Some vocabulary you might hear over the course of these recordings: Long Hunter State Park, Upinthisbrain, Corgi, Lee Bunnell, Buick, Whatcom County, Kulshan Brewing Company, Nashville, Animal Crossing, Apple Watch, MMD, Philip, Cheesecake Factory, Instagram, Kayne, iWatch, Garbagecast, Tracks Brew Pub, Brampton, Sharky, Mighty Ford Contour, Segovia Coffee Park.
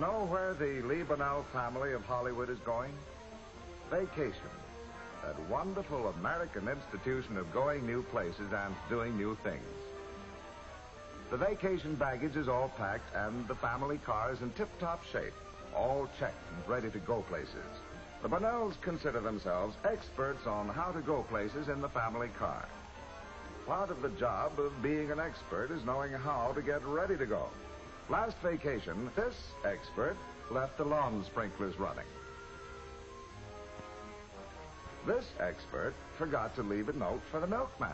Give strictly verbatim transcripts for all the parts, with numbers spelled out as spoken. Know where the Lee Bunnell family of Hollywood is going? Vacation. That wonderful American institution of going new places and doing new things. The vacation baggage is all packed and the family car is in tip-top shape, all checked and ready to go places. The Bunnells consider themselves experts on how to go places in the family car. Part of the job of being an expert is knowing how to get ready to go. Last vacation, this expert left the lawn sprinklers running. This expert forgot to leave a note for the milkman.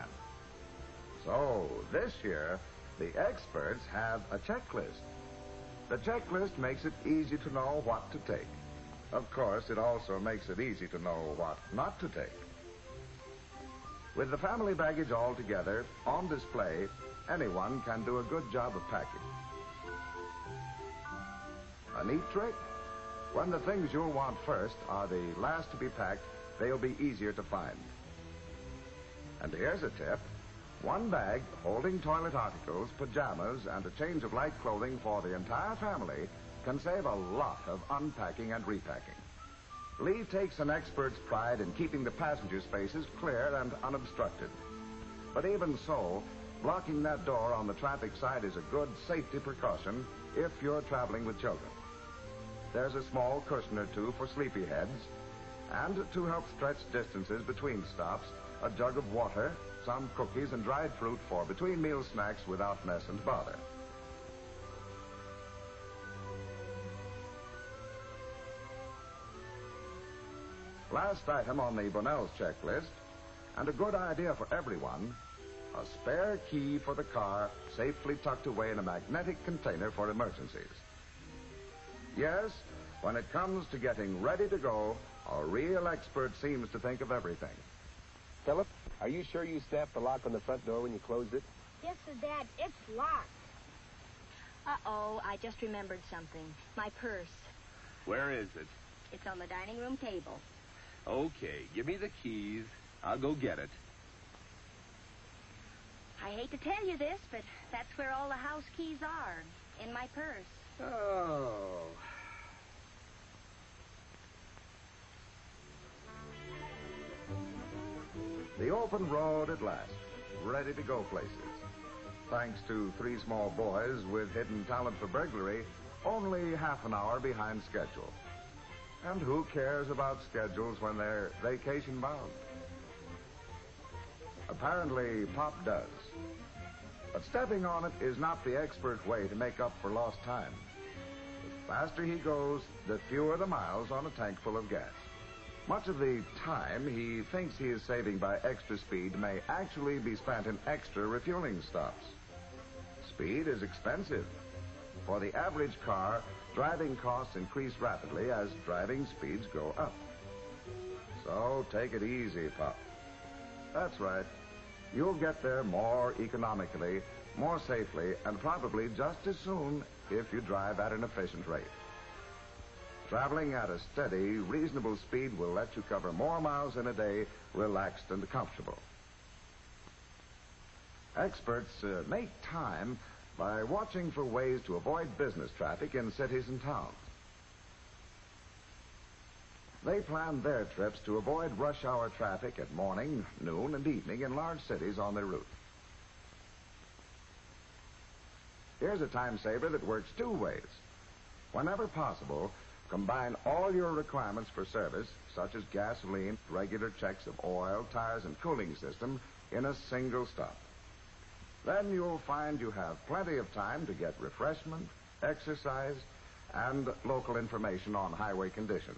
So this year, the experts have a checklist. The checklist makes it easy to know what to take. Of course, it also makes it easy to know what not to take. With the family baggage all together, on display, anyone can do a good job of packing. A neat trick? When the things you'll want first are the last to be packed, they'll be easier to find. And here's a tip. One bag holding toilet articles, pajamas, and a change of light clothing for the entire family can save a lot of unpacking and repacking. Lee takes an expert's pride in keeping the passenger spaces clear and unobstructed. But even so, blocking that door on the traffic side is a good safety precaution if you're traveling with children. There's a small cushion or two for sleepyheads, and to help stretch distances between stops, a jug of water, some cookies and dried fruit for between-meal snacks without mess and bother. Last item on the Bunnell's checklist, and a good idea for everyone, a spare key for the car safely tucked away in a magnetic container for emergencies. Yes, when it comes to getting ready to go, a real expert seems to think of everything. Philip, are you sure you snapped the lock on the front door when you closed it? Yes, sir, Dad. It's locked. Uh-oh, I just remembered something. My purse. Where is it? It's on the dining room table. Okay, give me the keys. I'll go get it. I hate to tell you this, but that's where all the house keys are, in my purse. Oh... The open road at last, ready to go places. Thanks to three small boys with hidden talent for burglary, only half an hour behind schedule. And who cares about schedules when they're vacation bound? Apparently, Pop does. But stepping on it is not the expert way to make up for lost time. The faster he goes, the fewer the miles on a tank full of gas. Much of the time he thinks he is saving by extra speed may actually be spent in extra refueling stops. Speed is expensive. For the average car, driving costs increase rapidly as driving speeds go up. So take it easy, Pop. That's right. You'll get there more economically, more safely, and probably just as soon if you drive at an efficient rate. Traveling at a steady, reasonable speed will let you cover more miles in a day, relaxed and comfortable. Experts uh, make time by watching for ways to avoid business traffic in cities and towns. They plan their trips to avoid rush hour traffic at morning, noon, and evening in large cities on their route. Here's a time saver that works two ways. Whenever possible, combine all your requirements for service, such as gasoline, regular checks of oil, tires, and cooling system, in a single stop. Then you'll find you have plenty of time to get refreshment, exercise, and local information on highway conditions.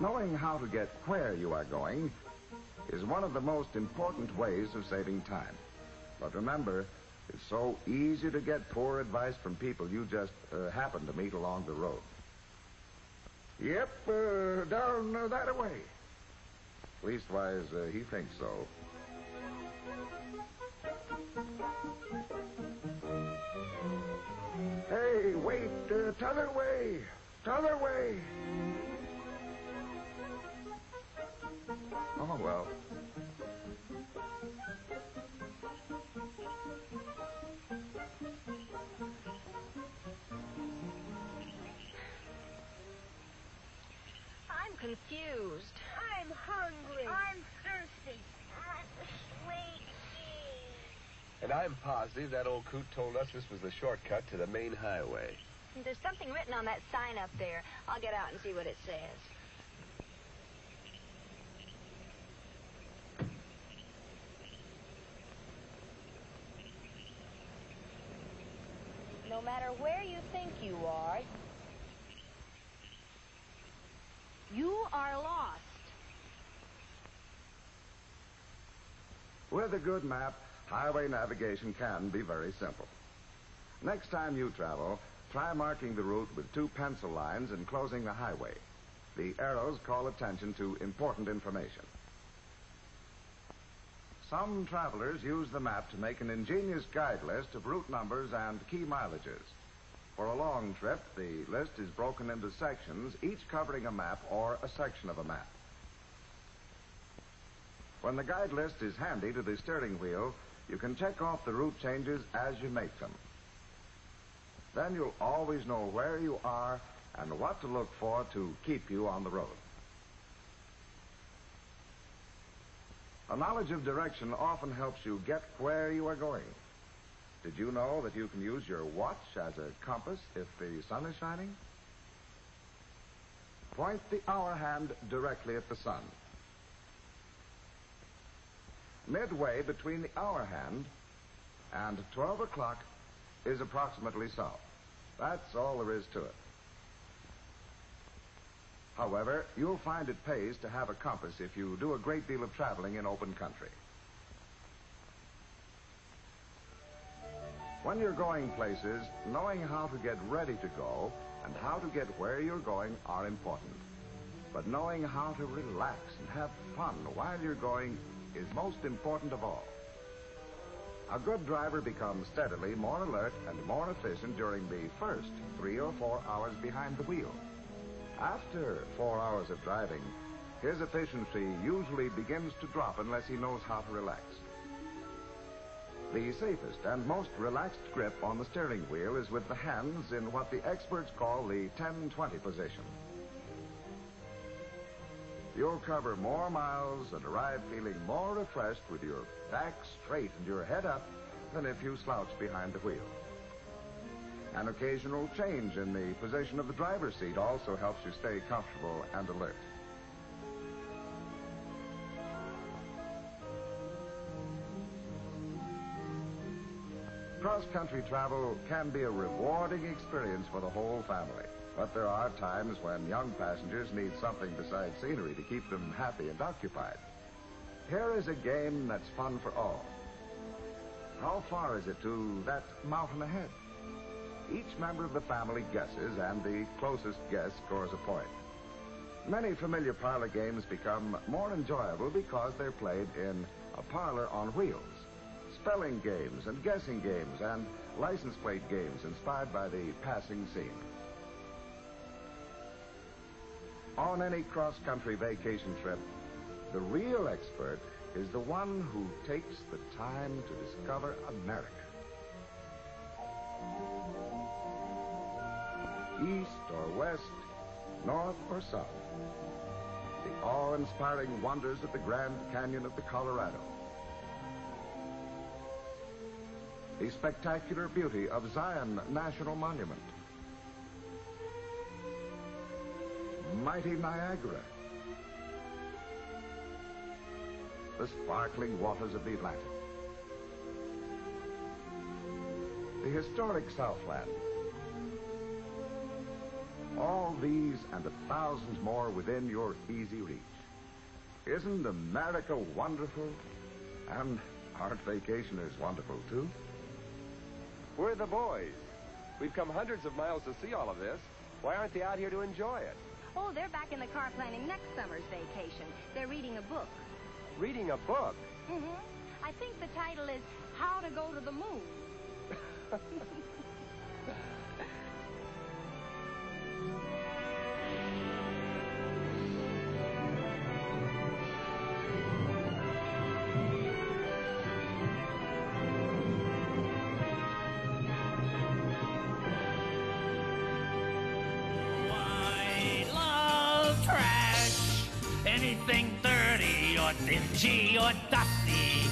Knowing how to get where you are going is one of the most important ways of saving time. But remember, it's so easy to get poor advice from people you just uh, happen to meet along the road. Yep, uh, down uh, that way. Leastwise, uh, he thinks so. Hey, wait, uh, t'other way, t'other way. Oh, well. confused. I'm hungry. I'm thirsty. I'm sleepy. And I'm positive that old coot told us this was the shortcut to the main highway. There's something written on that sign up there. I'll get out and see what it says. No matter where you think you are, you are lost. With a good map, highway navigation can be very simple. Next time you travel, try marking the route with two pencil lines and closing the highway. The arrows call attention to important information. Some travelers use the map to make an ingenious guide list of route numbers and key mileages. For a long trip, the list is broken into sections, each covering a map or a section of a map. When the guide list is handy to the steering wheel, you can check off the route changes as you make them. Then you'll always know where you are and what to look for to keep you on the road. A knowledge of direction often helps you get where you are going. Did you know that you can use your watch as a compass if the sun is shining? Point the hour hand directly at the sun. Midway between the hour hand and twelve o'clock is approximately south. That's all there is to it. However, you'll find it pays to have a compass if you do a great deal of traveling in open country. When you're going places, knowing how to get ready to go and how to get where you're going are important. But knowing how to relax and have fun while you're going is most important of all. A good driver becomes steadily more alert and more efficient during the first three or four hours behind the wheel. After four hours of driving, his efficiency usually begins to drop unless he knows how to relax. The safest and most relaxed grip on the steering wheel is with the hands in what the experts call the ten twenty position. You'll cover more miles and arrive feeling more refreshed with your back straight and your head up than if you slouched behind the wheel. An occasional change in the position of the driver's seat also helps you stay comfortable and alert. Cross-country travel can be a rewarding experience for the whole family, but there are times when young passengers need something besides scenery to keep them happy and occupied. Here is a game that's fun for all. How far is it to that mountain ahead? Each member of the family guesses, and the closest guess scores a point. Many familiar parlor games become more enjoyable because they're played in a parlor on wheels. Spelling games and guessing games and license plate games inspired by the passing scene. On any cross-country vacation trip, the real expert is the one who takes the time to discover America. East or west, north or south. The awe-inspiring wonders of the Grand Canyon of the Colorado. The spectacular beauty of Zion National Monument. Mighty Niagara. The sparkling waters of the Atlantic. The historic Southland. All these and a thousand more within your easy reach. Isn't America wonderful? And aren't vacationers wonderful, too? We're the boys. We've come hundreds of miles to see all of this. Why aren't they out here to enjoy it? Oh, they're back in the car planning next summer's vacation. They're reading a book. Reading a book? Mm-hmm. I think the title is How to Go to the Moon. Trash. dingy or dusty,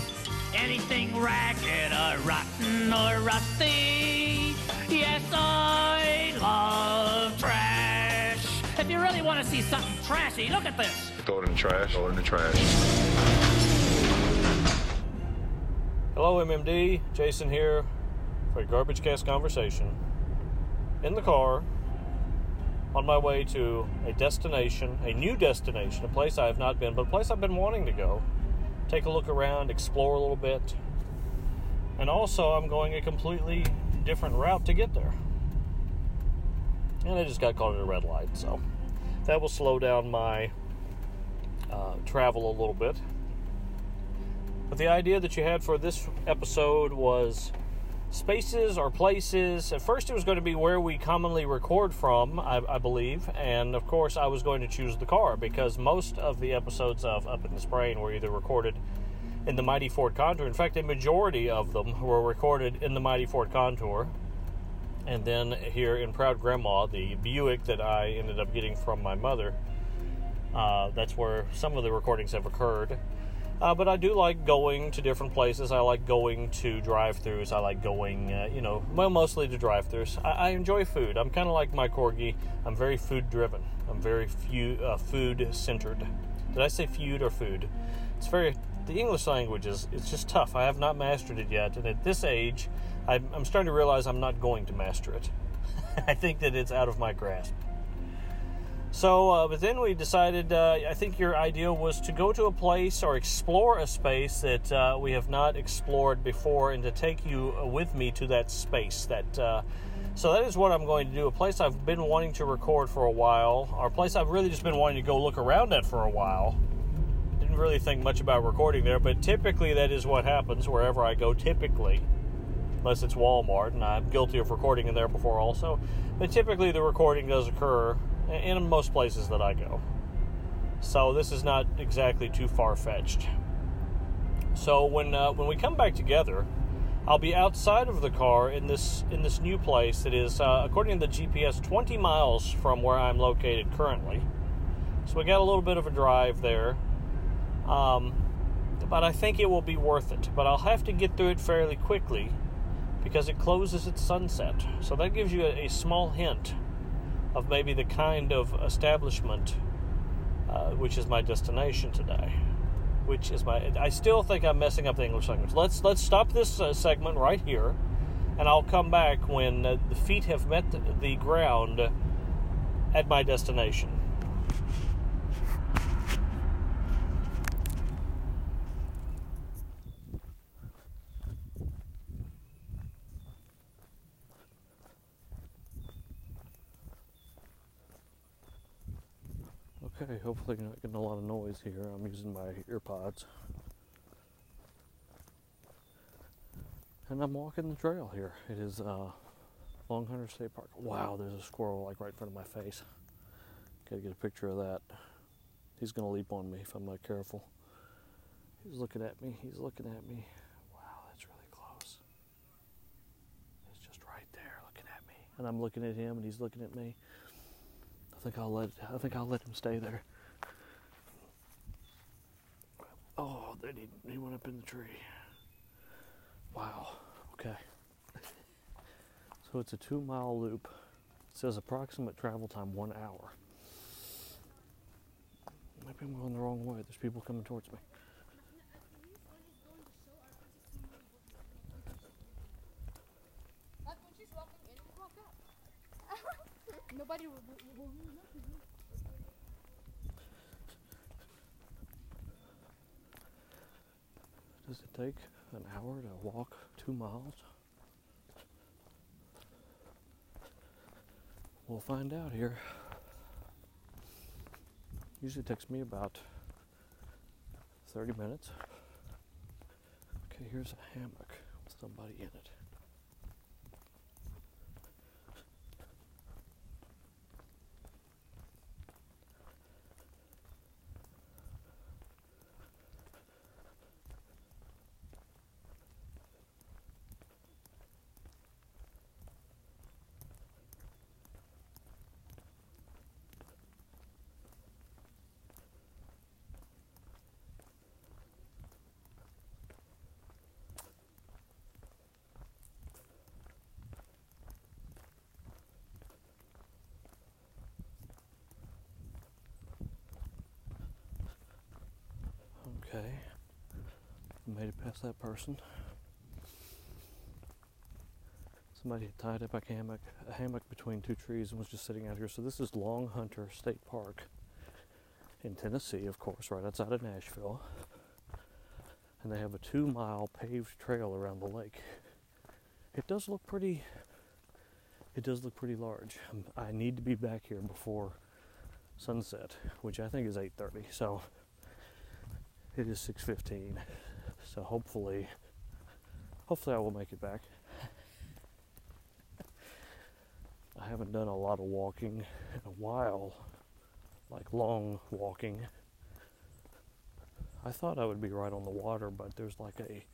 anything ragged or rotten or rusty. Yes, I love trash. If you really want to see something trashy, look at this. Throw it in the trash. Throw it in the trash. Hello, M M D. Jason here for a Garbagecast conversation. In the car, on my way to a destination, a new destination, a place I have not been, but a place I've been wanting to go. Take a look around, explore a little bit. And also, I'm going a completely different route to get there. And I just got caught at a red light, so that will slow down my uh, travel a little bit. But the idea that you had for this episode was spaces or places. At first, it was going to be where we commonly record from, I, I believe. And, of course, I was going to choose the car because most of the episodes of Up in the Sprain were either recorded in the Mighty Ford Contour. In fact, a majority of them were recorded in the Mighty Ford Contour. And then here in Proud Grandma, the Buick that I ended up getting from my mother. Uh, that's where some of the recordings have occurred. Uh, but I do like going to different places. I like going to drive-thrus. I like going, uh, you know, well, mostly to drive-thrus. I, I enjoy food. I'm kind of like my Corgi. I'm very food-driven. I'm very few, uh, food-centered. Did I say feud or food? It's very... The English language is it's just tough. I have not mastered it yet. And at this age, I'm, I'm starting to realize I'm not going to master it. I think that it's out of my grasp. So, uh, but then we decided, uh, I think your idea was to go to a place or explore a space that uh, we have not explored before and to take you with me to that space. That uh, So that is what I'm going to do, a place I've been wanting to record for a while, or a place I've really just been wanting to go look around at for a while. Didn't really think much about recording there, but typically that is what happens wherever I go typically. Unless it's Walmart, and I'm guilty of recording in there before also. But typically the recording does occur in most places that I go. So this is not exactly too far-fetched. So when uh, when we come back together, I'll be outside of the car in this in this new place that is, uh, according to the G P S, twenty miles from where I'm located currently. So we got a little bit of a drive there. Um, but I think it will be worth it. But I'll have to get through it fairly quickly because it closes at sunset. So that gives you a, a small hint of maybe the kind of establishment uh, which is my destination today, which is my... I still think I'm messing up the English language. Let's let's stop this uh, segment right here, and I'll come back when uh, the feet have met the, the ground at my destination. Okay, hopefully you're not getting a lot of noise here. I'm using my earpods. And I'm walking the trail here. It is uh, Long Hunter State Park. Wow, there's a squirrel like right in front of my face. Gotta get a picture of that. He's gonna leap on me if I'm not careful. He's looking at me, he's looking at me. Wow, that's really close. He's just right there looking at me. And I'm looking at him and he's looking at me. I think I'll let I think I'll let him stay there. Oh, they need he went up in the tree. Wow. Okay. So it's a two mile loop. It says approximate travel time one hour. Maybe I'm going the wrong way. There's people coming towards me. Nobody will, will, will, will. Does it take an hour to walk two miles? We'll find out here. Usually takes me about thirty minutes. Okay, here's a hammock with somebody in it. okay. Made it past that person. Somebody had tied up a hammock, a hammock between two trees and was just sitting out here. So this is Long Hunter State Park in Tennessee, of course, right outside of Nashville. And they have a two mile paved trail around the lake. It does look pretty, it does look pretty large. I need to be back here before sunset, which I think is eight thirty, so it is six fifteen. So hopefully, hopefully I will make it back. I haven't done a lot of walking in a while, like long walking. I thought I would be right on the water, but there's like a,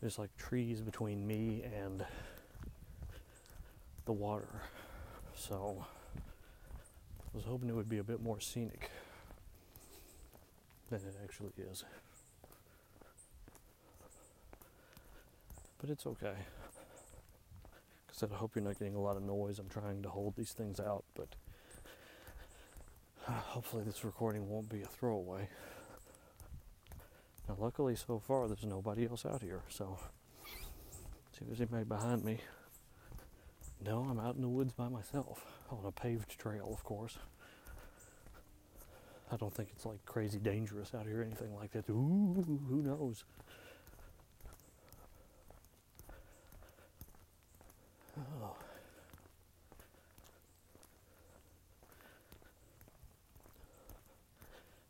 there's like trees between me and the water. So I was hoping it would be a bit more scenic than it actually is. But it's okay. I hope you're not getting a lot of noise. I'm trying to hold these things out, but hopefully this recording won't be a throwaway. Now, luckily so far, there's nobody else out here, so let's see if there's anybody behind me. No, I'm out in the woods by myself on a paved trail, of course. I don't think it's like crazy dangerous out here or anything like that. Ooh, who knows? Oh.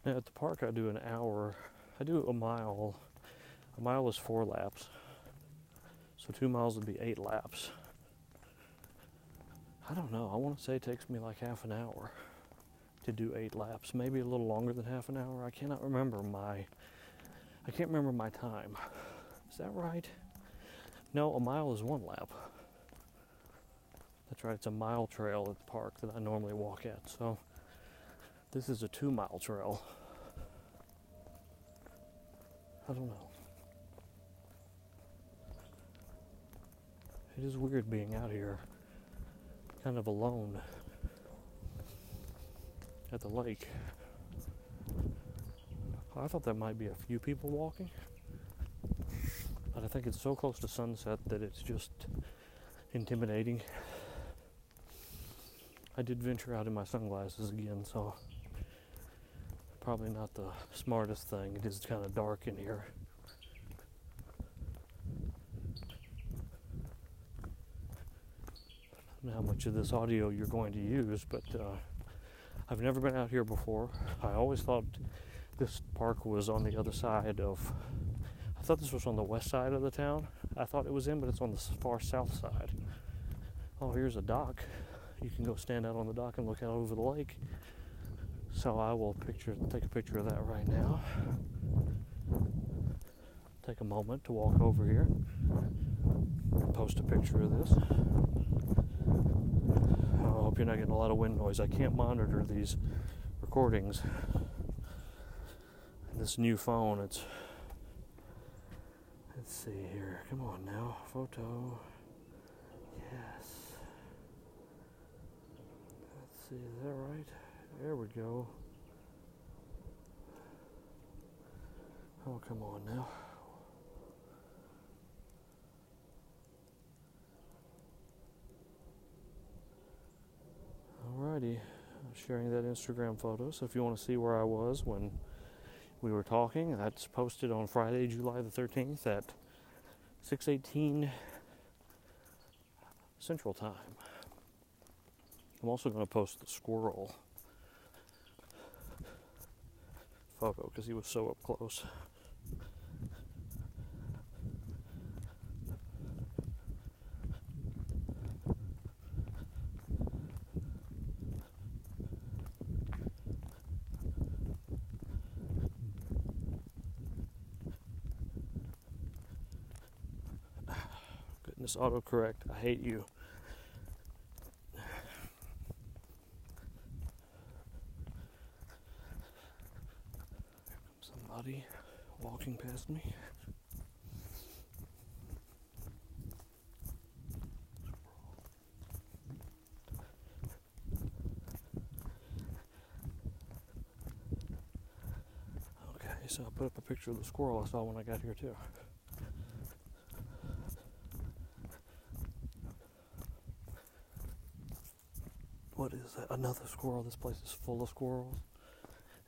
Now at the park I do an hour, I do a mile, a mile is four laps, so two miles would be eight laps. I don't know, I want to say it takes me like half an hour to do eight laps, maybe a little longer than half an hour. I cannot remember my, I can't remember my time. Is that right? No, a mile is one lap. That's right, it's a mile trail at the park that I normally walk at, so this is a two mile trail. I don't know. It is weird being out here kind of alone at the lake. I thought there might be a few people walking, but I think it's so close to sunset that it's just intimidating. I did venture out in my sunglasses again, so probably not the smartest thing. It is kind of dark in here. I don't know how much of this audio you're going to use, but uh, I've never been out here before. I always thought this park was on the other side of, I thought this was on the west side of the town. I thought it was in, but it's on the far south side. Oh, here's a dock. You can go stand out on the dock and look out over the lake. So I will picture, take a picture of that right now. Take a moment to walk over here. Post a picture of this. I hope you're not getting a lot of wind noise. I can't monitor these recordings. This new phone, it's... Let's see here. Come on now. Photo. Yes. See, is that right? There we go. Oh, come on now. Alrighty, I'm sharing that Instagram photo. So if you want to see where I was when we were talking, that's posted on Friday, July the thirteenth at six eighteen Central Time. I'm also going to post the squirrel photo because he was so up close. Goodness, autocorrect, I hate you. Walking past me. Okay, so I put up a picture of the squirrel I saw when I got here too. What is that? Another squirrel. This place is full of squirrels.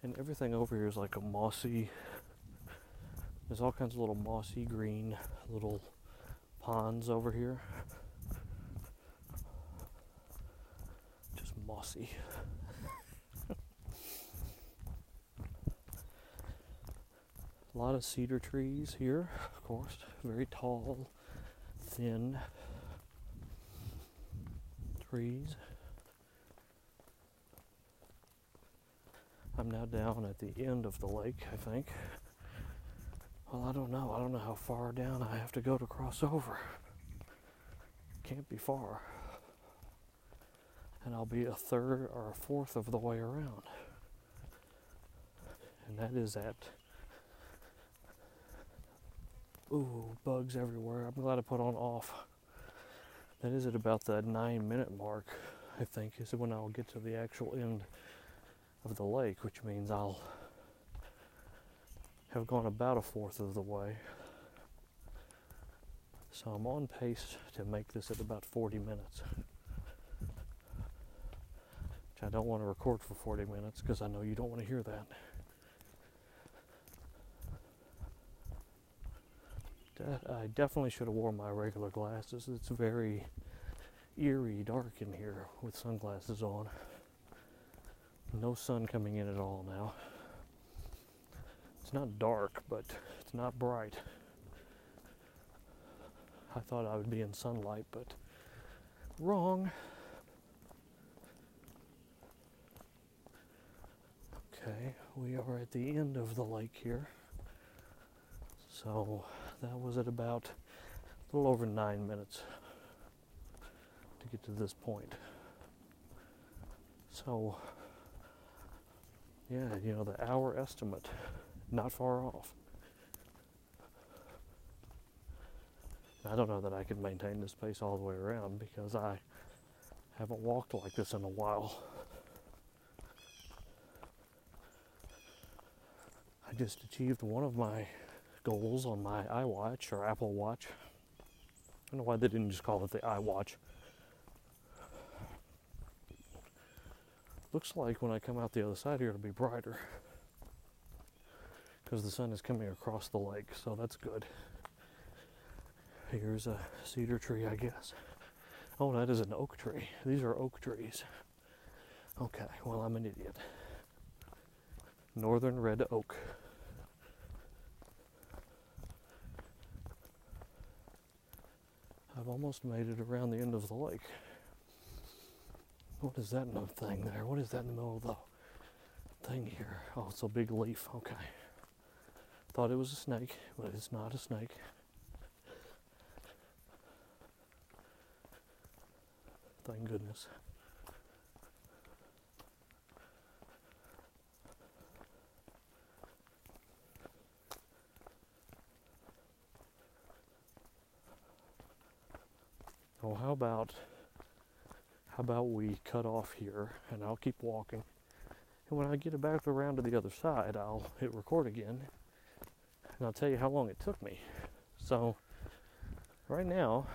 And everything over here is like a mossy, there's all kinds of little mossy green little ponds over here. Just mossy. A lot of cedar trees here, of course. Very tall, thin trees. I'm now down at the end of the lake, I think. Well, I don't know. I don't know how far down I have to go to cross over. Can't be far. And I'll be a third or a fourth of the way around. And that is at... Ooh, bugs everywhere. I'm glad I put on off. That is at about the nine minute mark, I think, is when I'll get to the actual end of the lake, which means I'll have gone about a fourth of the way. So I'm on pace to make this at about forty minutes. Which I don't want to record for forty minutes because I know you don't want to hear that. I definitely should have worn my regular glasses. It's very eerie dark in here with sunglasses on. No sun coming in at all now. It's not dark, but it's not bright. I thought I would be in sunlight, but wrong. Okay, we are at the end of the lake here. So that was at about a little over nine minutes to get to this point. So yeah, you know, the hour estimate, not far off. I don't know that I could maintain this pace all the way around because I haven't walked like this in a while. I just achieved one of my goals on my iWatch or Apple Watch. I don't know why they didn't just call it the iWatch. Looks like when I come out the other side here, it'll be brighter because the sun is coming across the lake, so that's good. Here's a cedar tree, I guess. Oh, that is an oak tree. These are oak trees. Okay, well, I'm an idiot. Northern red oak. I've almost made it around the end of the lake. What is that in the thing there? What is that in the middle of the thing here? Oh, it's a big leaf. Okay. Thought it was a snake, but it's not a snake. Thank goodness. Oh, how about... How about we cut off here, and I'll keep walking, and when I get back around to the other side, I'll hit record again, and I'll tell you how long it took me. So, right now,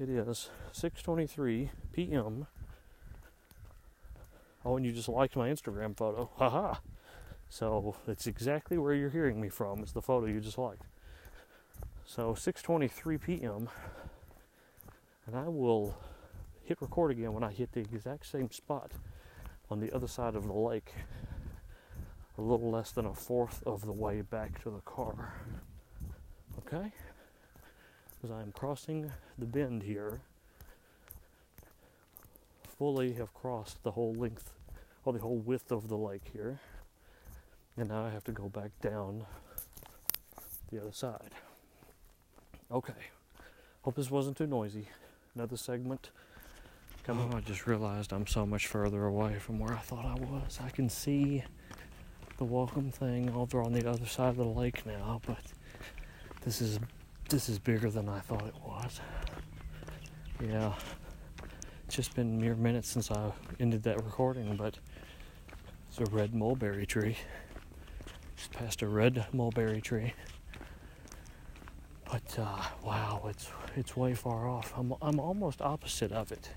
it is six twenty-three p.m. Oh, and you just liked my Instagram photo. Haha! So, it's exactly where you're hearing me from. It's the photo you just liked. So, six twenty-three p.m., and I will... hit record again when I hit the exact same spot on the other side of the lake, a little less than a fourth of the way back to the car. Okay? Because I am crossing the bend here. Fully have crossed the whole length or the whole width of the lake here. And now I have to go back down the other side. Okay. Hope this wasn't too noisy. Another segment. Come on, I just realized I'm so much further away from where I thought I was. I can see the welcome thing over on the other side of the lake now, but this is this is bigger than I thought it was. Yeah, it's just been mere minutes since I ended that recording, but it's a red mulberry tree. Just past a red mulberry tree. But uh, wow, it's it's way far off. I'm I'm almost opposite of it.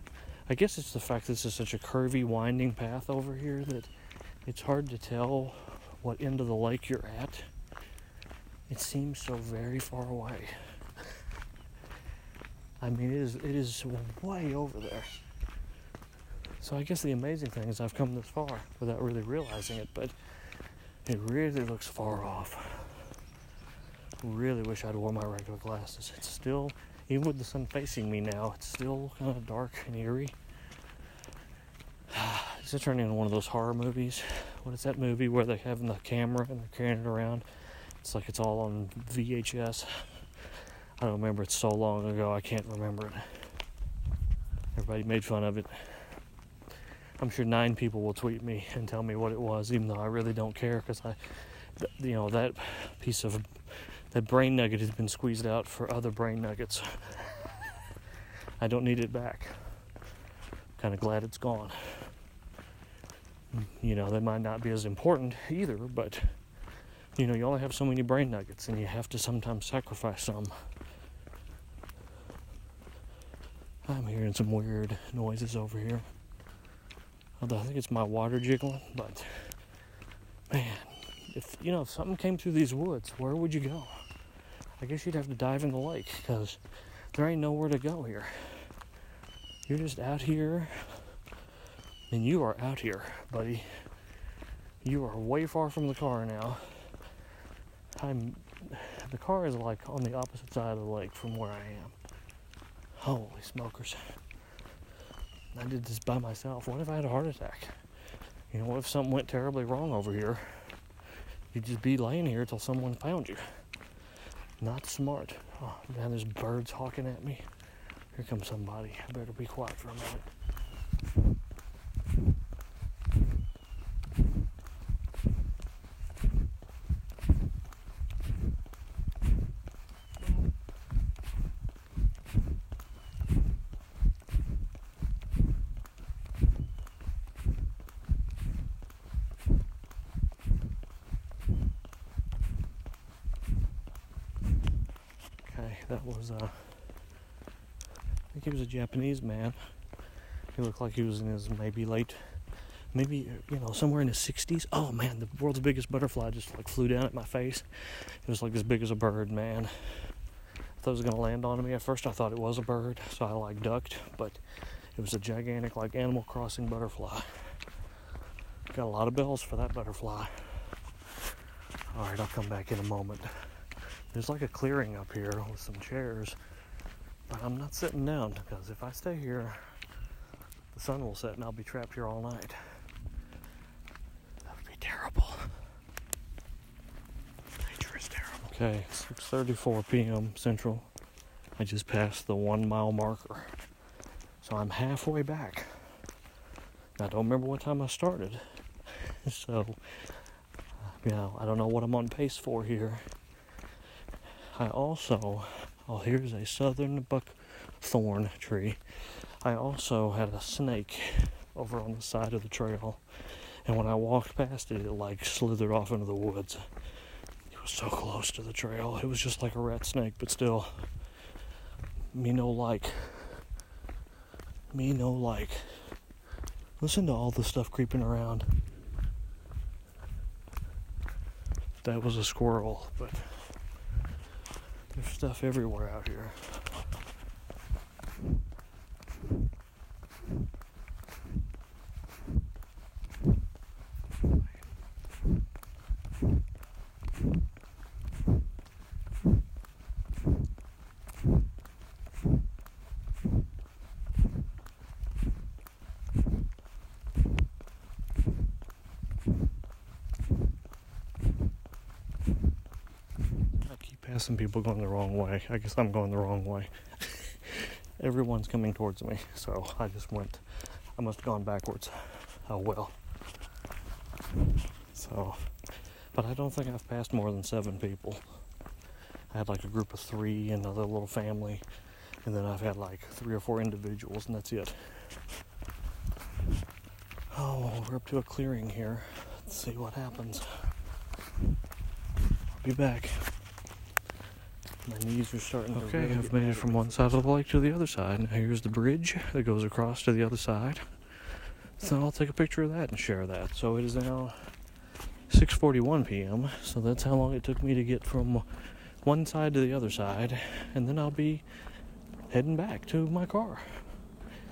I guess it's the fact that this is such a curvy, winding path over here that it's hard to tell what end of the lake you're at. It seems so very far away. I mean, it is it is way over there. So I guess the amazing thing is I've come this far without really realizing it, but it really looks far off. Really wish I'd worn my regular glasses. It's still, even with the sun facing me now, it's still kind of dark and eerie. Is it turning into one of those horror movies? What is that movie where they have the camera and they're carrying it around? It's like it's all on V H S. I don't remember. It's so long ago, I can't remember it. Everybody made fun of it. I'm sure nine people will tweet me and tell me what it was, even though I really don't care, because I, you know, that piece of, that brain nugget has been squeezed out for other brain nuggets. I don't need it back. I'm kind of glad it's gone. You know, they might not be as important either, but, you know, you only have so many brain nuggets, and you have to sometimes sacrifice some. I'm hearing some weird noises over here. Although I think it's my water jiggling, but man, if you know if something came through these woods, where would you go? I guess you'd have to dive in the lake, because there ain't nowhere to go here. You're just out here, and you are out here, buddy. You are way far from the car now. I'm the car is like on the opposite side of the lake from where I am. Holy smokers. I did this by myself. What if I had a heart attack? You know, what if something went terribly wrong over here? You'd just be laying here till someone found you. Not smart. Oh, now there's birds hawking at me. Here comes somebody. I better be quiet for a minute. Was, uh, I think he was a Japanese man. He looked like he was in his maybe late, maybe, you know, somewhere in his sixties. Oh, man, the world's biggest butterfly just, like, flew down at my face. It was, like, as big as a bird, man. I thought it was going to land on me. At first, I thought it was a bird, so I, like, ducked. But it was a gigantic, like, Animal Crossing butterfly. Got a lot of bells for that butterfly. All right, I'll come back in a moment. There's like a clearing up here with some chairs, but I'm not sitting down, because if I stay here, the sun will set and I'll be trapped here all night. That would be terrible. Nature is terrible. Okay, it's six thirty-four p.m. Central. I just passed the one mile marker, so I'm halfway back. I don't remember what time I started, so, you know, I don't know what I'm on pace for here. I also, oh, here's a southern buckthorn tree. I also had a snake over on the side of the trail. And when I walked past it, it like slithered off into the woods. It was so close to the trail. It was just like a rat snake, but still, me no like. Me no like. Listen to all the stuff creeping around. That was a squirrel, but there's stuff everywhere out here. Some people going the wrong way. I guess I'm going the wrong way. Everyone's coming towards me, so I just went. I must have gone backwards. Oh well. So, but I don't think I've passed more than seven people. I had like a group of three, another little family, and then I've had like three or four individuals, and that's it. Oh, we're up to a clearing here. Let's see what happens. be back. My knees are starting okay, to Okay, really I've made it from one side of the lake to the other side. Now here's the bridge that goes across to the other side. So I'll take a picture of that and share that. So it is now six forty-one p.m. So that's how long it took me to get from one side to the other side. And then I'll be heading back to my car.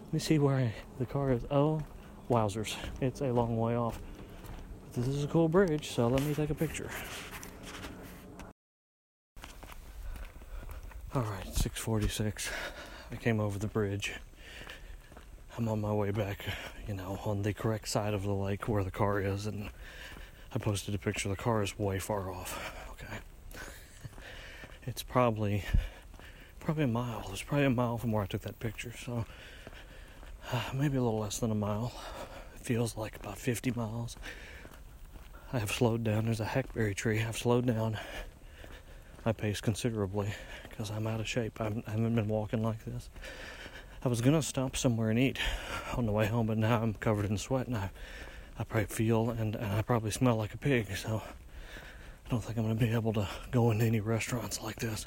Let me see where I, the car is. Oh, wowzers. It's a long way off. But this is a cool bridge, so let me take a picture. Alright, six forty-six. I came over the bridge. I'm on my way back, you know, on the correct side of the lake where the car is, and I posted a picture. The car is way far off, okay? It's probably, probably a mile. It's probably a mile from where I took that picture, so uh, maybe a little less than a mile. It feels like about fifty miles. I have slowed down. There's a hackberry tree. I've slowed down my pace considerably because I'm out of shape. I'm, I haven't been walking like this. I was going to stop somewhere and eat on the way home, but now I'm covered in sweat, and I I probably feel and, and I probably smell like a pig, so I don't think I'm going to be able to go into any restaurants like this.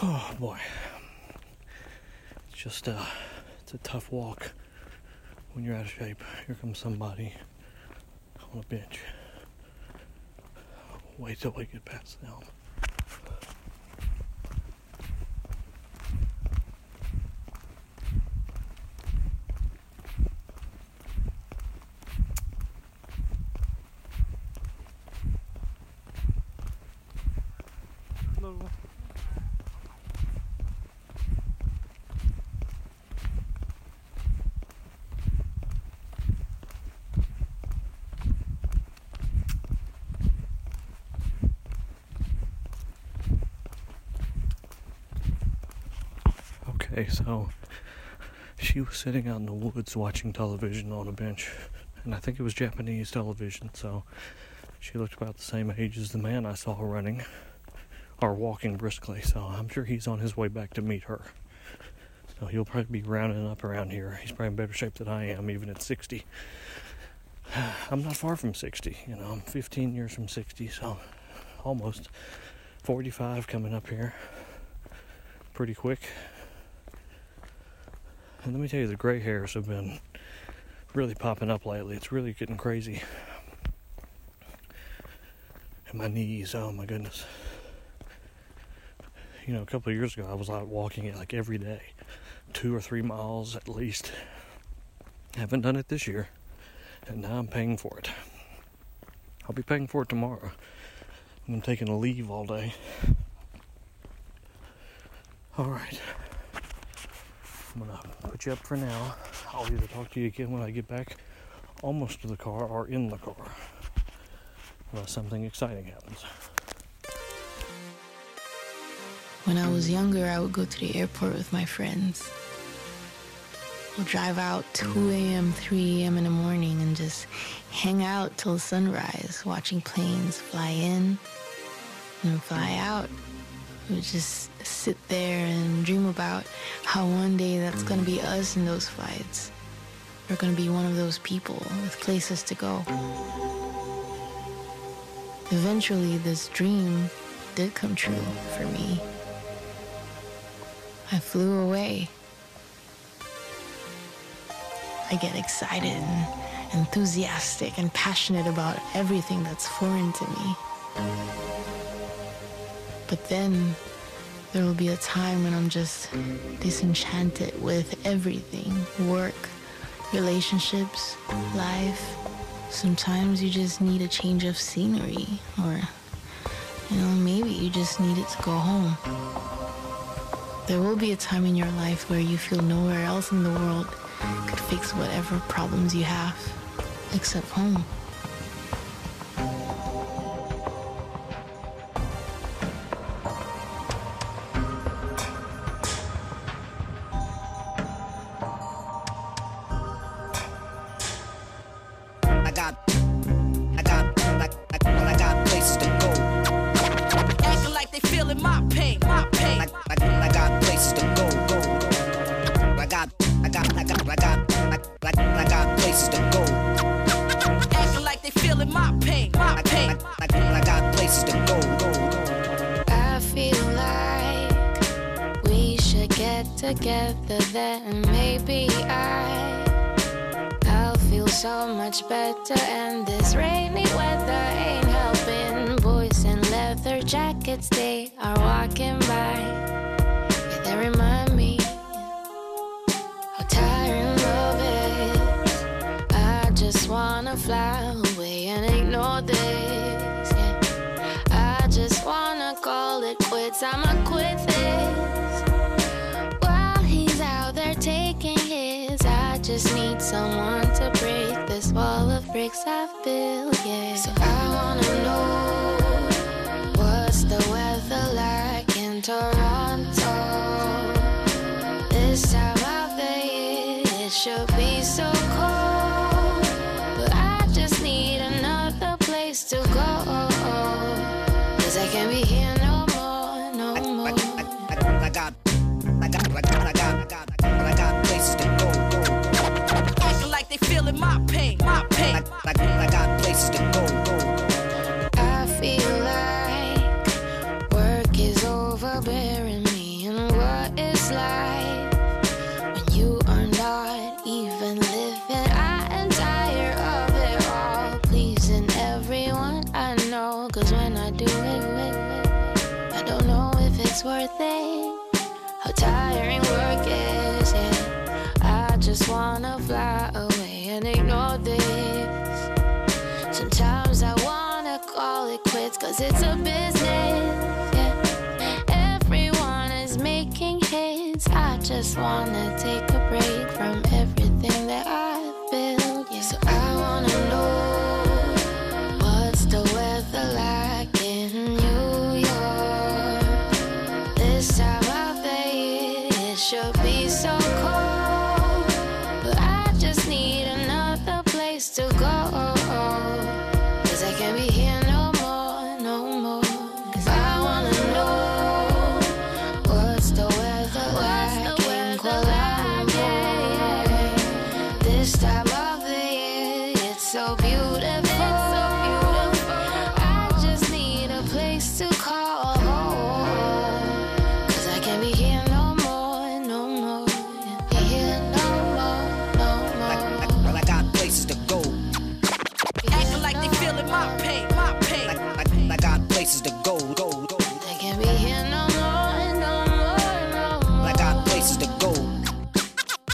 Oh, boy. It's just a, it's a tough walk when you're out of shape. Here comes somebody on a bench. Wait till we get past the helm. Okay, so she was sitting out in the woods watching television on a bench, and I think it was Japanese television, so she looked about the same age as the man I saw running, or walking briskly, so I'm sure he's on his way back to meet her. So he'll probably be rounding up around here. He's probably in better shape than I am, even at sixty. I'm not far from sixty, you know, I'm fifteen years from sixty, so almost forty-five coming up here pretty quick. And let me tell you, the gray hairs have been really popping up lately. It's really getting crazy. And my knees, oh my goodness. You know, a couple of years ago, I was out walking it like every day. Two or three miles at least. I haven't done it this year. And now I'm paying for it. I'll be paying for it tomorrow. I'm taking a leave all day. All right. I'm going to put you up for now. I'll either talk to you again when I get back almost to the car or in the car, unless something exciting happens. When I was younger, I would go to the airport with my friends. We'll drive out two a.m., three a.m. in the morning and just hang out till sunrise, watching planes fly in and fly out. We would just sit there and dream about how one day that's going to be us in those flights. We're going to be one of those people with places to go. Eventually, this dream did come true for me. I flew away. I get excited and enthusiastic and passionate about everything that's foreign to me. But then there will be a time when I'm just disenchanted with everything. Work, relationships, life. Sometimes you just need a change of scenery, or, you know, maybe you just needed to go home. There will be a time in your life where you feel nowhere else in the world could fix whatever problems you have, except home. Places to go. get together, then maybe I, I'll feel so much better. And this rainy weather ain't helping. Boys in leather jackets, they are walking by. Yeah, they remind me how tiring love is. I just wanna fly away and ignore this. Yeah. I just wanna call it quits. I'ma quit this. Taking his, I just need someone to break this wall of bricks I've built, yeah. So I wanna know, what's the weather like in Toronto? This time of the year, it should be so cold, but I just need another place to go, cause I can't be here no more, no more. I, I, I, I got, I got, I got, I got, I got. I got places to go, go, go. Acting like they feeling my pain, my pain. I, I, I got places to go, go, go. I feel like work is overbearing me, and what is life when you are not even living? I am tired of it all, pleasing everyone I know. Cause when I do it, I don't know if it's worth it. How tiring work is, yeah. I just wanna fly away and ignore this. Sometimes I wanna call it quits, cause it's a business, yeah. Everyone is making hits. I just wanna take a break from everything that I've built, yeah. So I wanna know, what's the weather like in New York? This time should be so cold, but I just need another place to go, cause I can't be here no more, no more. Cause I wanna know, what's the weather like in Colombia? This time of the year, it's so beautiful, I just need a place to call home, cause I can't be here no more. Places to go, go, go. I can't be here no more, no more, no more. I got places to go.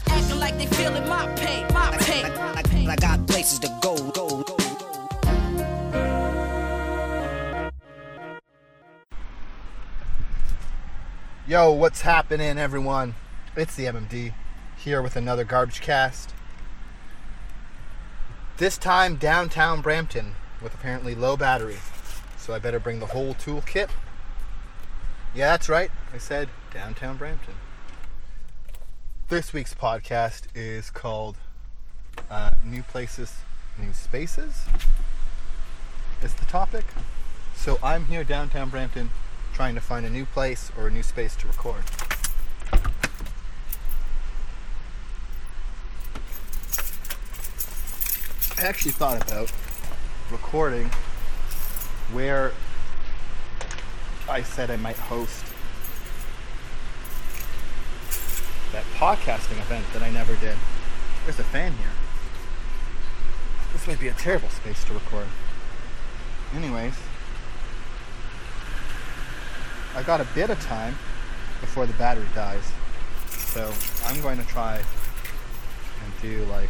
Acting like they feeling my pain, my pain. I, I, I, I got places to go, go, go. Yo, what's happening, everyone? It's the M M D here with another Garbagecast. This time downtown Brampton with apparently low battery. So I better bring the whole toolkit. Yeah, that's right. I said downtown Brampton. This week's podcast is called uh, New Places, New Spaces. It's the topic. So I'm here downtown Brampton trying to find a new place or a new space to record. I actually thought about recording where I said I might host that podcasting event that I never did. There's a fan here. This might be a terrible space to record. Anyways, I got a bit of time before the battery dies, so I'm going to try and do like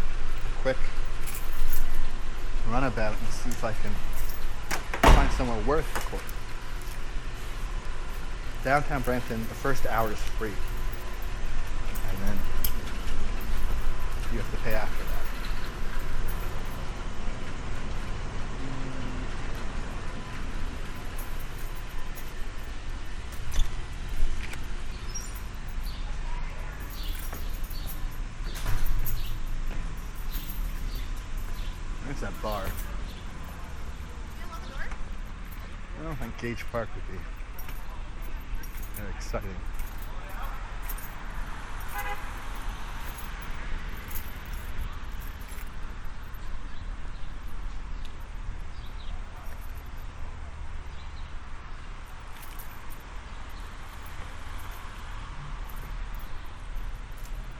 a quick run about it and see if I can find somewhere worth recording. Downtown Brampton, the first hour is free. And then you have to pay after that. That bar. Do you want the door? I don't think Gage Park would be that exciting.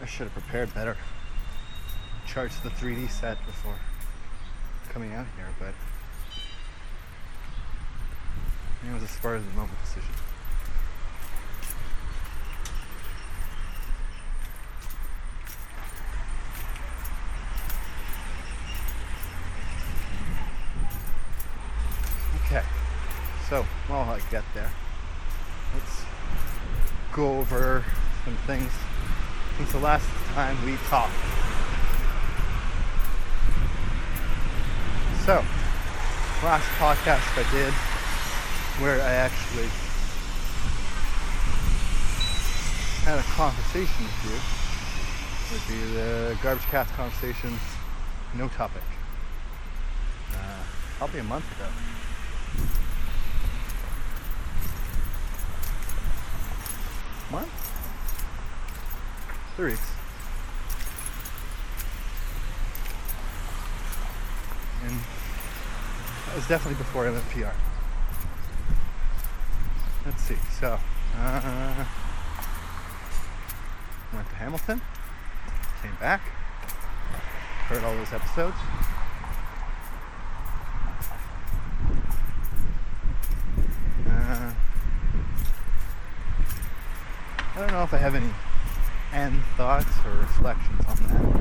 I should have prepared better. Charged the three D set before coming out here, but it was a spur of the moment decision. Okay, so while I get there, let's go over some things since the last time we talked. So, last podcast I did, where I actually had a conversation with you, would be the Garbagecast Conversations No Topic. Uh, probably a month ago. Month? Three weeks. And that was definitely before I went P R. Let's see, so, uh, went to Hamilton, came back, heard all those episodes. Uh, I don't know if I have any end thoughts or reflections on that.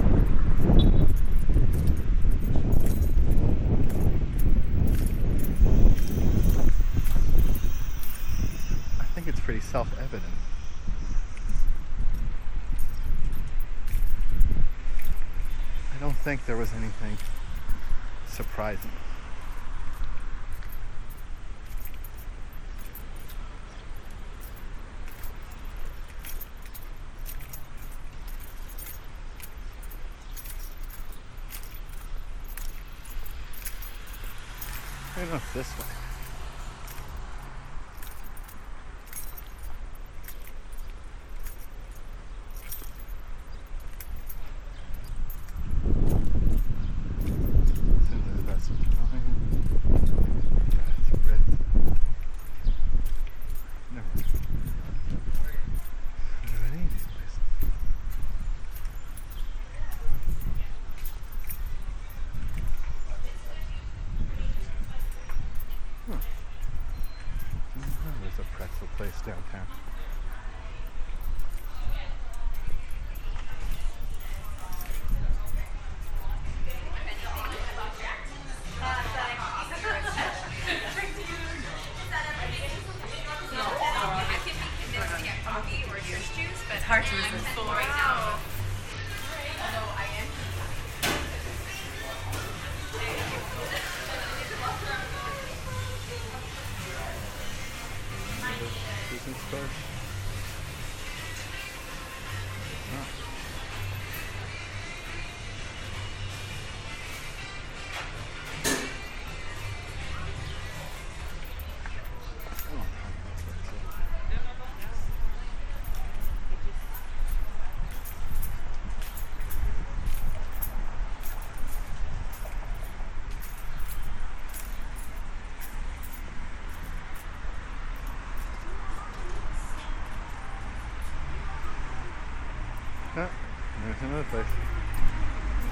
I think it's pretty self-evident. I don't think there was anything surprising. I don't know if this way. Downtown. It's hard to resist full right now. First. Huh. Huh? There's another place.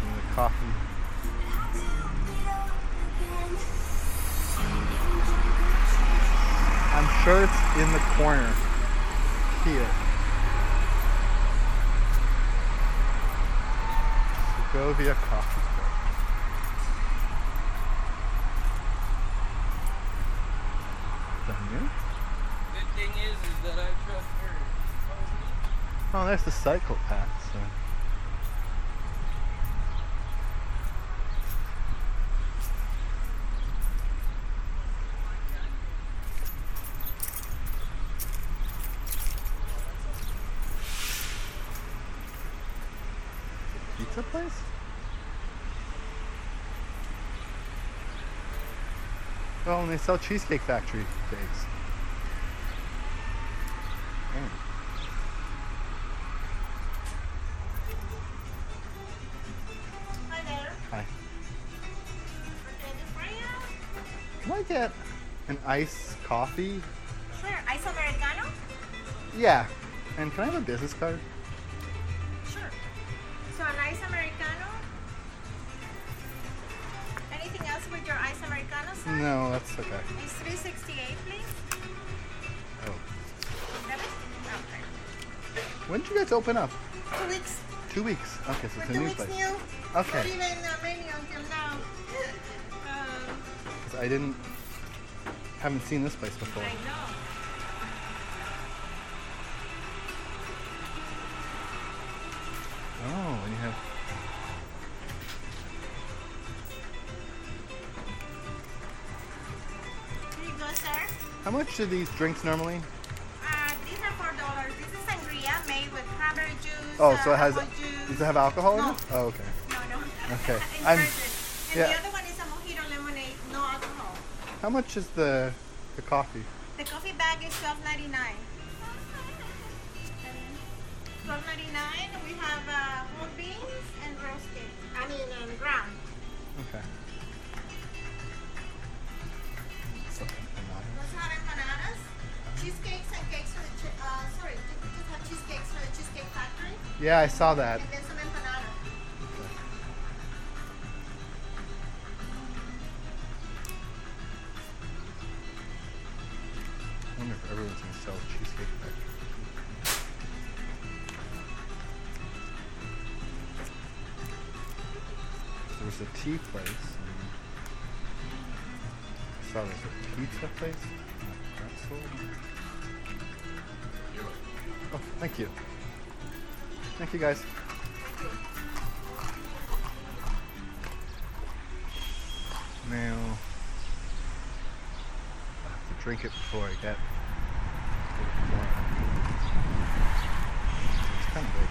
Another coffee. I'm sure it's in the corner here. Segovia Coffee Park. Done. Good thing is, is that I trust her. Oh, there's the cycle path, so. Pizza place? Oh, and they sell Cheesecake Factory cakes. Get an iced coffee? Sure, iced americano? Yeah. And can I have a business card? Sure. So an iced Americano. Anything else with your iced Americano, sir? No, that's okay. It's three sixty-eight, please. Oh. Seven? Okay. When did you guys open up? Two weeks. Two weeks. Okay, so it's a new place. Two weeks new. Okay. Not even a menu until now. um, so I didn't. Haven't seen this place before. I know. Oh, and you have... Here you go, sir. How much are these drinks normally? Uh, these are four dollars. This is sangria made with cranberry juice. Oh, so uh, it has... Juice. Does it have alcohol no. in it? Oh, okay. No, no. Okay. I'm, and yeah. the other one is a mojito lemonade, no alcohol. How much is the the coffee? The coffee bag is twelve ninety-nine. twelve ninety-nine. We have uh, whole beans and roasted. I mean, and ground. Okay. So let's have empanadas, cheesecakes and cakes for the. Che- uh, sorry, did we just have cheesecakes for the Cheesecake Factory? Yeah, I saw that. And then some empanadas. Okay. I wonder if everyone's gonna sell the Cheesecake Factory. There's a tea place. I saw there's a pizza place. Oh, thank you. Thank you, guys. Now, I have to drink it before I get it. It's kind of big.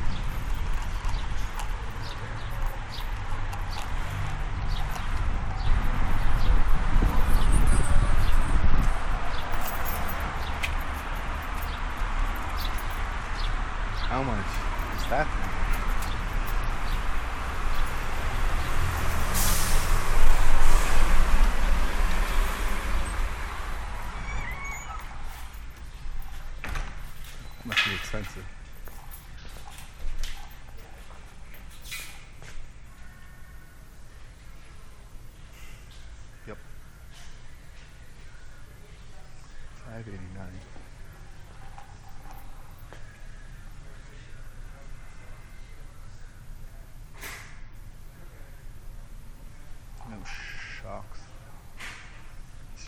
How much is that? That must be expensive. Yep. Five eighty nine.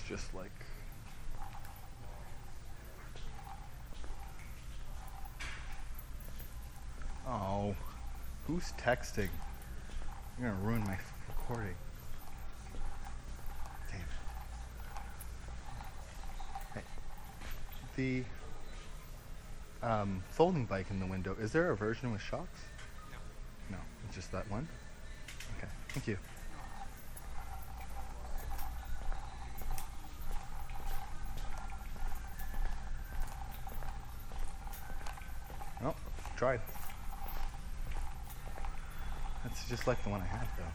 Just like oh, who's texting? You're gonna ruin my f- recording. Damn it. Hey, the um, folding bike in the window. Is there a version with shocks? No. No, it's just that one. Okay, thank you. Tried. That's just like the one I had, though.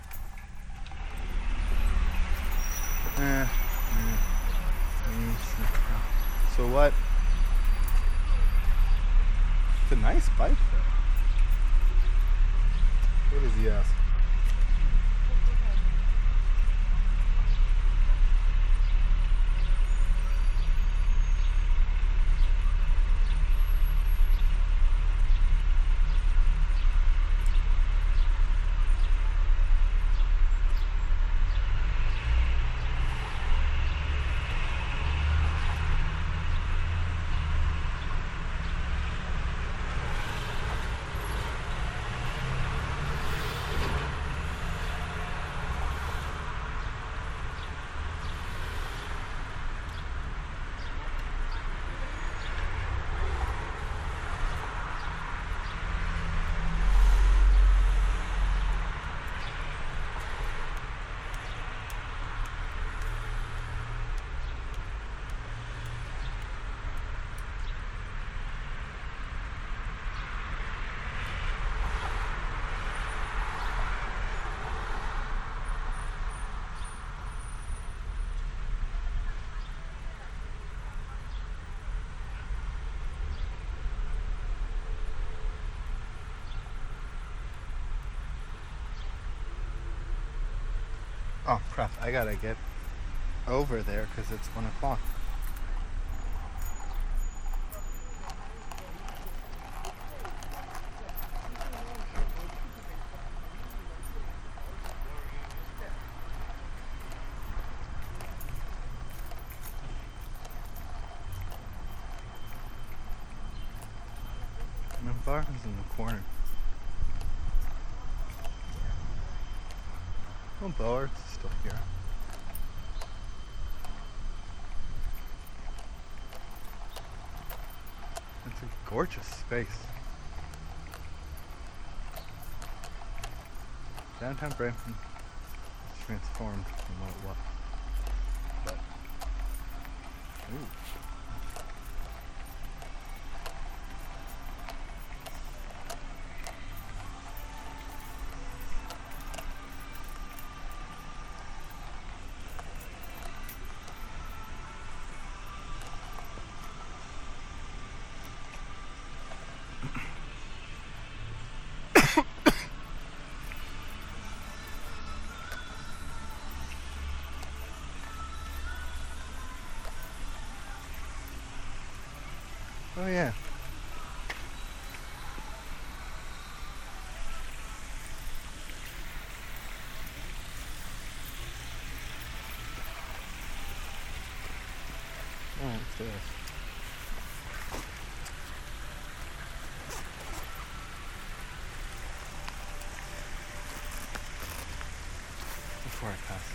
Eh, eh, so what? It's a nice bike, though. What does he ask? Oh, crap. I gotta get over there because it's one o'clock. My bar is in the corner. Oh, Bower's still here. It's a gorgeous space. Downtown Brampton is transformed from what it was. But, ooh. Oh yeah. Oh, let's do this. Before I pass it.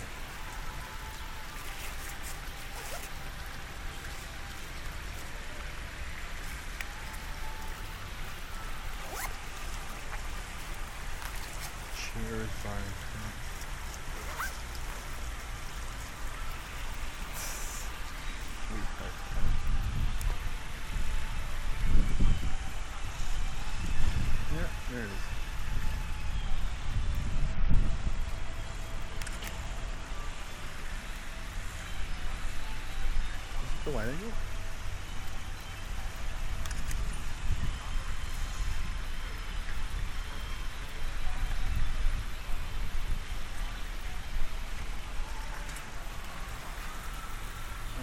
Why don't you?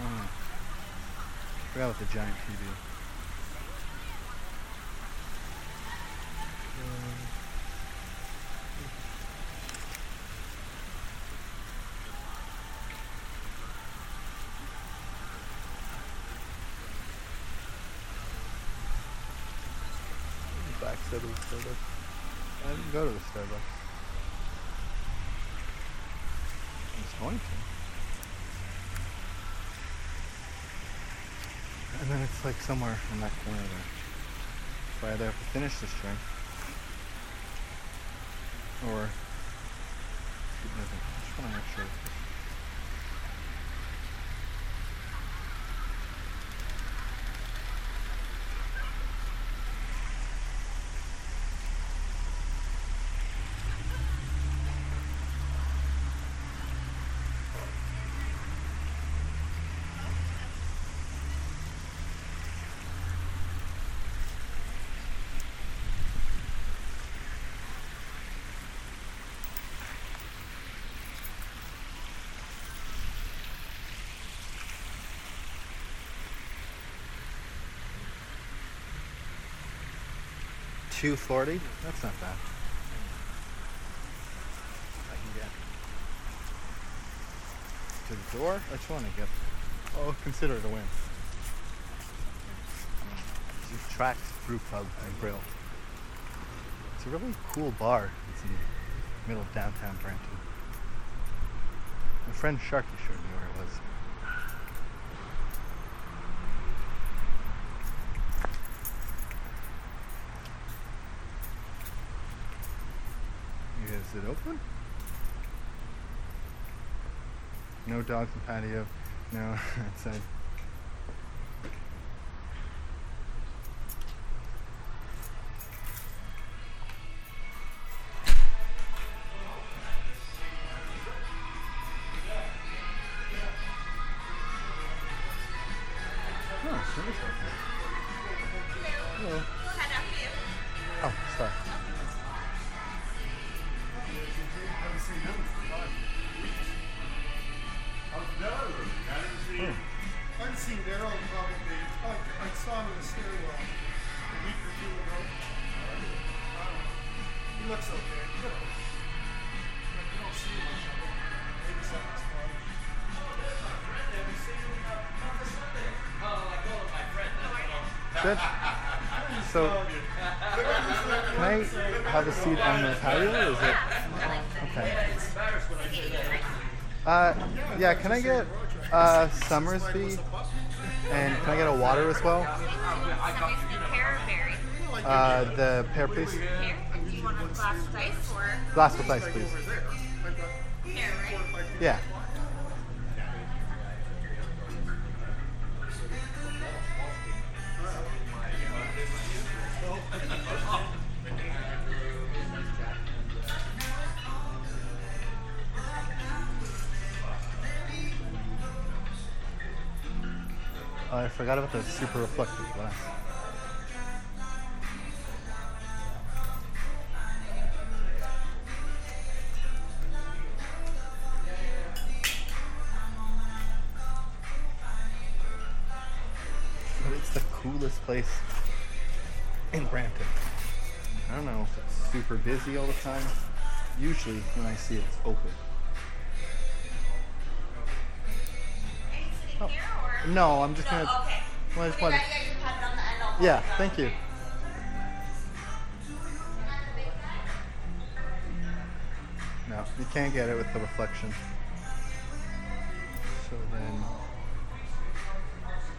Oh. I forgot about the giant T V. I didn't go to the Starbucks. I was going to. And then it's like somewhere in that corner there. So I either have to finish this drink or keep moving. I just want to make sure. two forty? That's not bad. I can get to the door? I just want to get... Oh, consider it a win. Tracks Brew Pub and Grill. It's a really cool bar. It's in the middle of downtown Brampton. My friend Sharky showed me where it was. Is it open? No dogs in patio. No outside. Thank you. I've seen Daryl probably. I, I saw him in the stairwell a week or two ago. Um, he looks okay. You know, you don't see much of him. Maybe something's wrong. Oh, there's my friend that we see him on the Sunday. Oh, I go with my friend. That's so can I have a seat on the patio? Is it? Okay. Uh, yeah, can I get uh, Summersby and can I get a water as well? Uh, the pear, please. Pear? Do you want a glass with ice or? Glass with ice, please. Pear, right? Yeah. Oh, I forgot about the super reflective glass. But it's the coolest place in Brampton. I don't know if it's super busy all the time. Usually when I see it, it's open. Oh. No, I'm just no, gonna. Okay. Well, I just wanted. Yeah, thank you. No, you can't get it with the reflection. So then.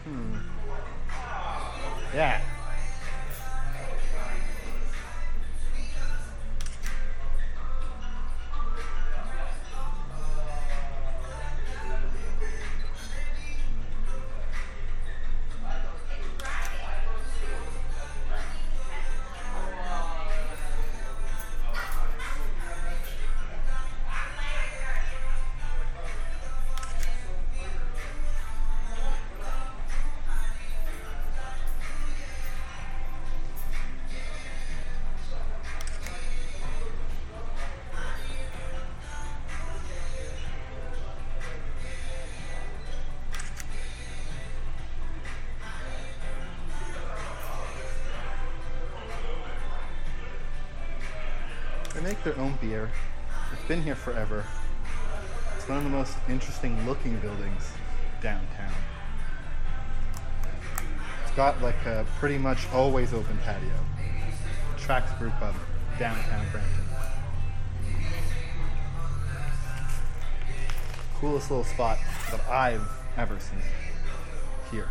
Hmm. Yeah. Make their own beer. It's been here forever. It's one of the most interesting looking buildings downtown. It's got like a pretty much always open patio. Tracks Brew Pub, downtown Brampton. Coolest little spot that I've ever seen here.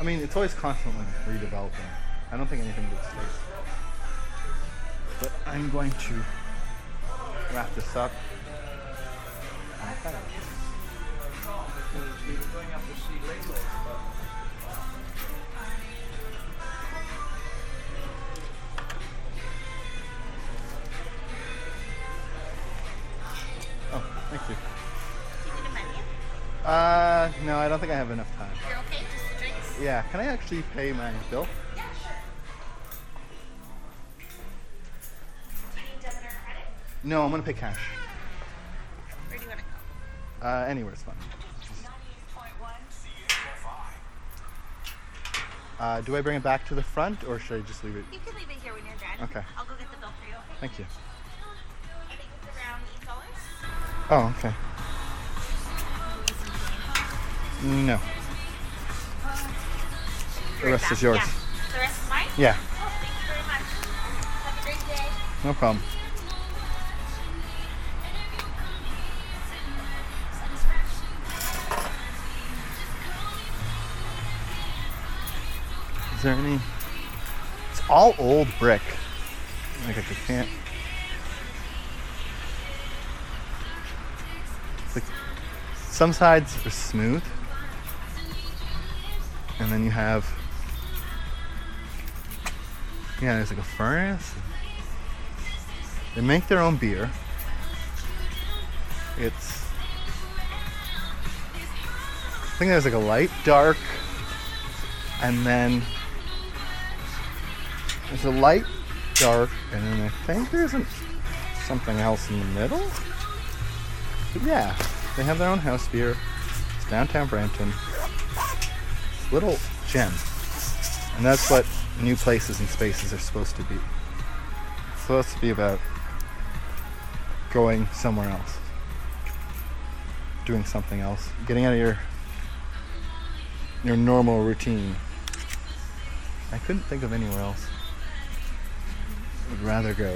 I mean, it's always constantly redeveloping. I don't think anything would stay. But I'm going to wrap this up. I thought I was going up to see Lego. Oh, thank you. Do you need a menu? Uh, no, I don't think I have enough time. You're okay, just the drinks? Yeah, can I actually pay my bill? No, I'm gonna pay cash. Where do you wanna go? Uh, anywhere's fine. Uh, do I bring it back to the front or should I just leave it? You can leave it here when you're done. Okay. I'll go get the bill for you, okay? Thank you. I think it's around eight dollars. Oh, okay. No. The rest is yours. Yeah. The rest is mine? Yeah. Oh, thank you very much. Have a great day. No problem. Is there any? It's all old brick. Like I can't. It's like some sides are smooth, and then you have. Yeah, there's like a furnace. They make their own beer. It's. I think there's like a light dark, and then. There's a light, dark, and then I think there's an, something else in the middle? But yeah. They have their own house beer. It's downtown Brampton. It's a little gem. And that's what new places and spaces are supposed to be. It's supposed to be about going somewhere else. Doing something else. Getting out of your your normal routine. I couldn't think of anywhere else I would rather go.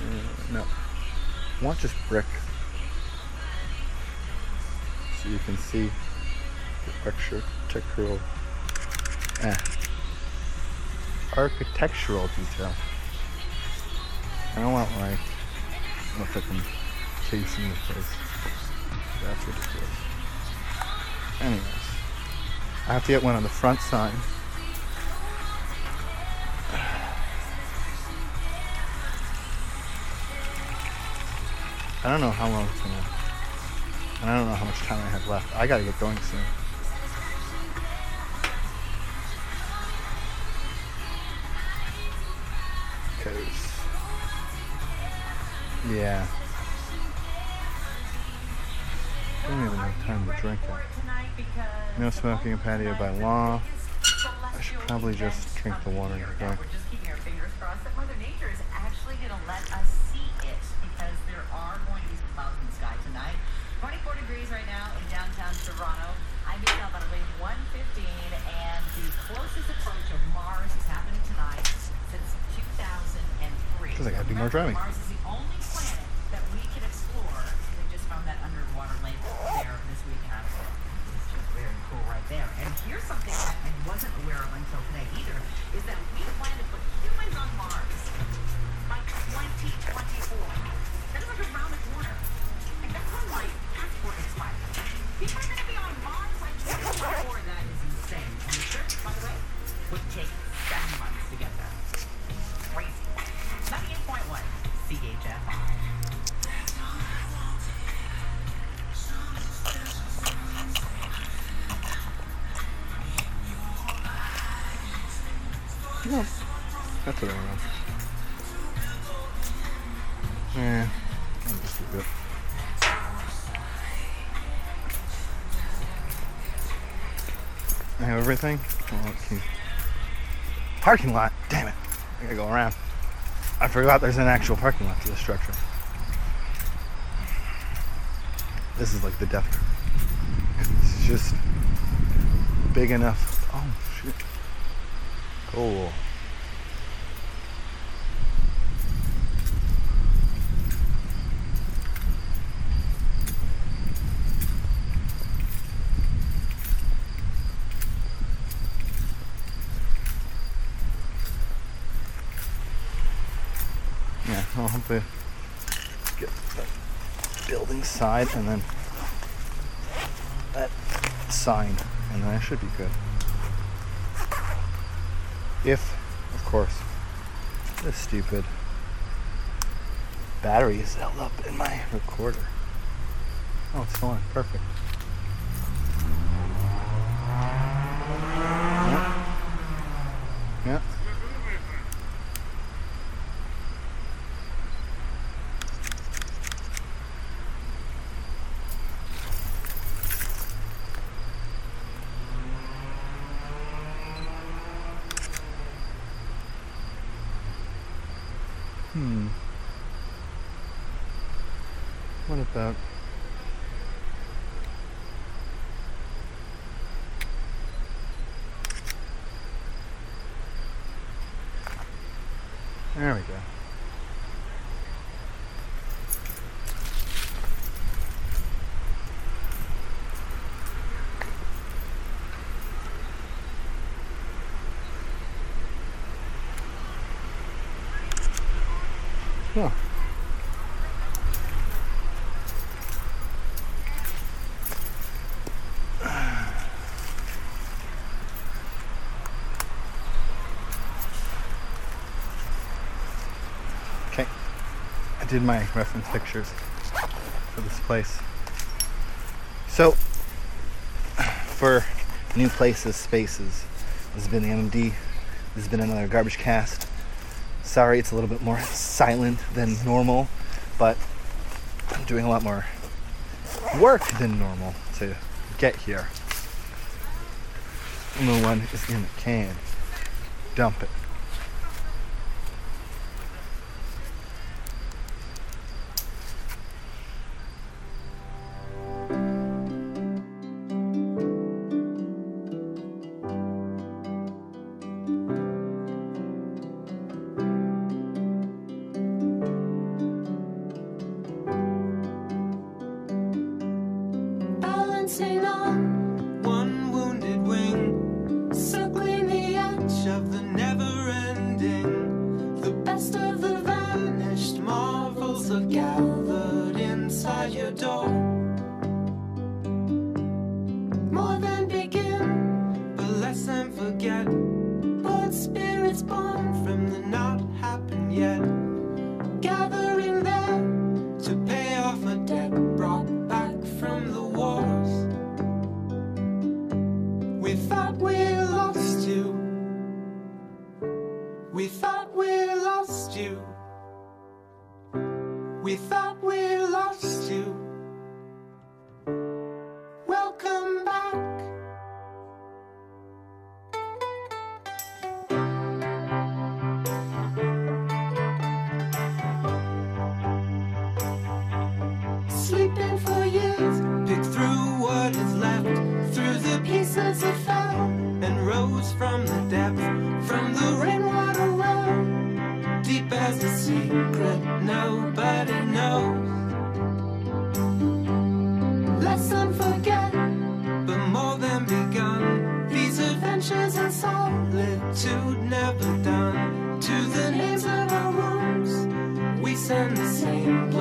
Uh, no. I want just brick. So you can see the architectural eh. architectural detail. I don't want like looks like I'm chasing the place. That's ridiculous. Anyways. I have to get one on the front sign. I don't know how long it's gonna. And I don't know how much time I have left. I gotta get going soon. Cause yeah, I don't even have time to drink it. No smoking in patio by law. I should probably just drink the water in the dark. twenty-four degrees right now in downtown Toronto. I'm being up on a wave one fifteen, and the closest approach of Mars is happening tonight since two thousand three. Because I gotta do more driving. Mars is the only planet that we can explore. They just found that underwater lake there this weekend. It's just very cool right there. And here's something that I wasn't aware of until today either, is that we plan to put humans on Mars by twenty twenty-four. That is like around the corner. And that's when like people are going to be on Mars like twenty-four. That is insane. And the trip, by the way, would take seven months to get there. Crazy. ninety-eight point one C H F I. No. That's what I want. Yeah. I'm just a bit. I have everything. Oh, let's see. Parking lot. Damn it. I gotta go around. I forgot there's an actual parking lot to this structure. This is like the death curve. It's just big enough. Oh, shit. Cool. I'll have to get the building side and then that sign, and then I should be good. If, of course, this stupid battery is held up in my recorder. Oh, it's on. Perfect. Yeah. Yeah. Hmm. What about? There we go. Huh. Okay, I did my reference pictures for this place. So, for new places, spaces, this has been the M M D, this has been another Garbagecast. Sorry, it's a little bit more silent than normal. but I'm doing a lot more work than normal to get here. And the one is in the can. Dump it. Never done to the names of our rooms. We send the same.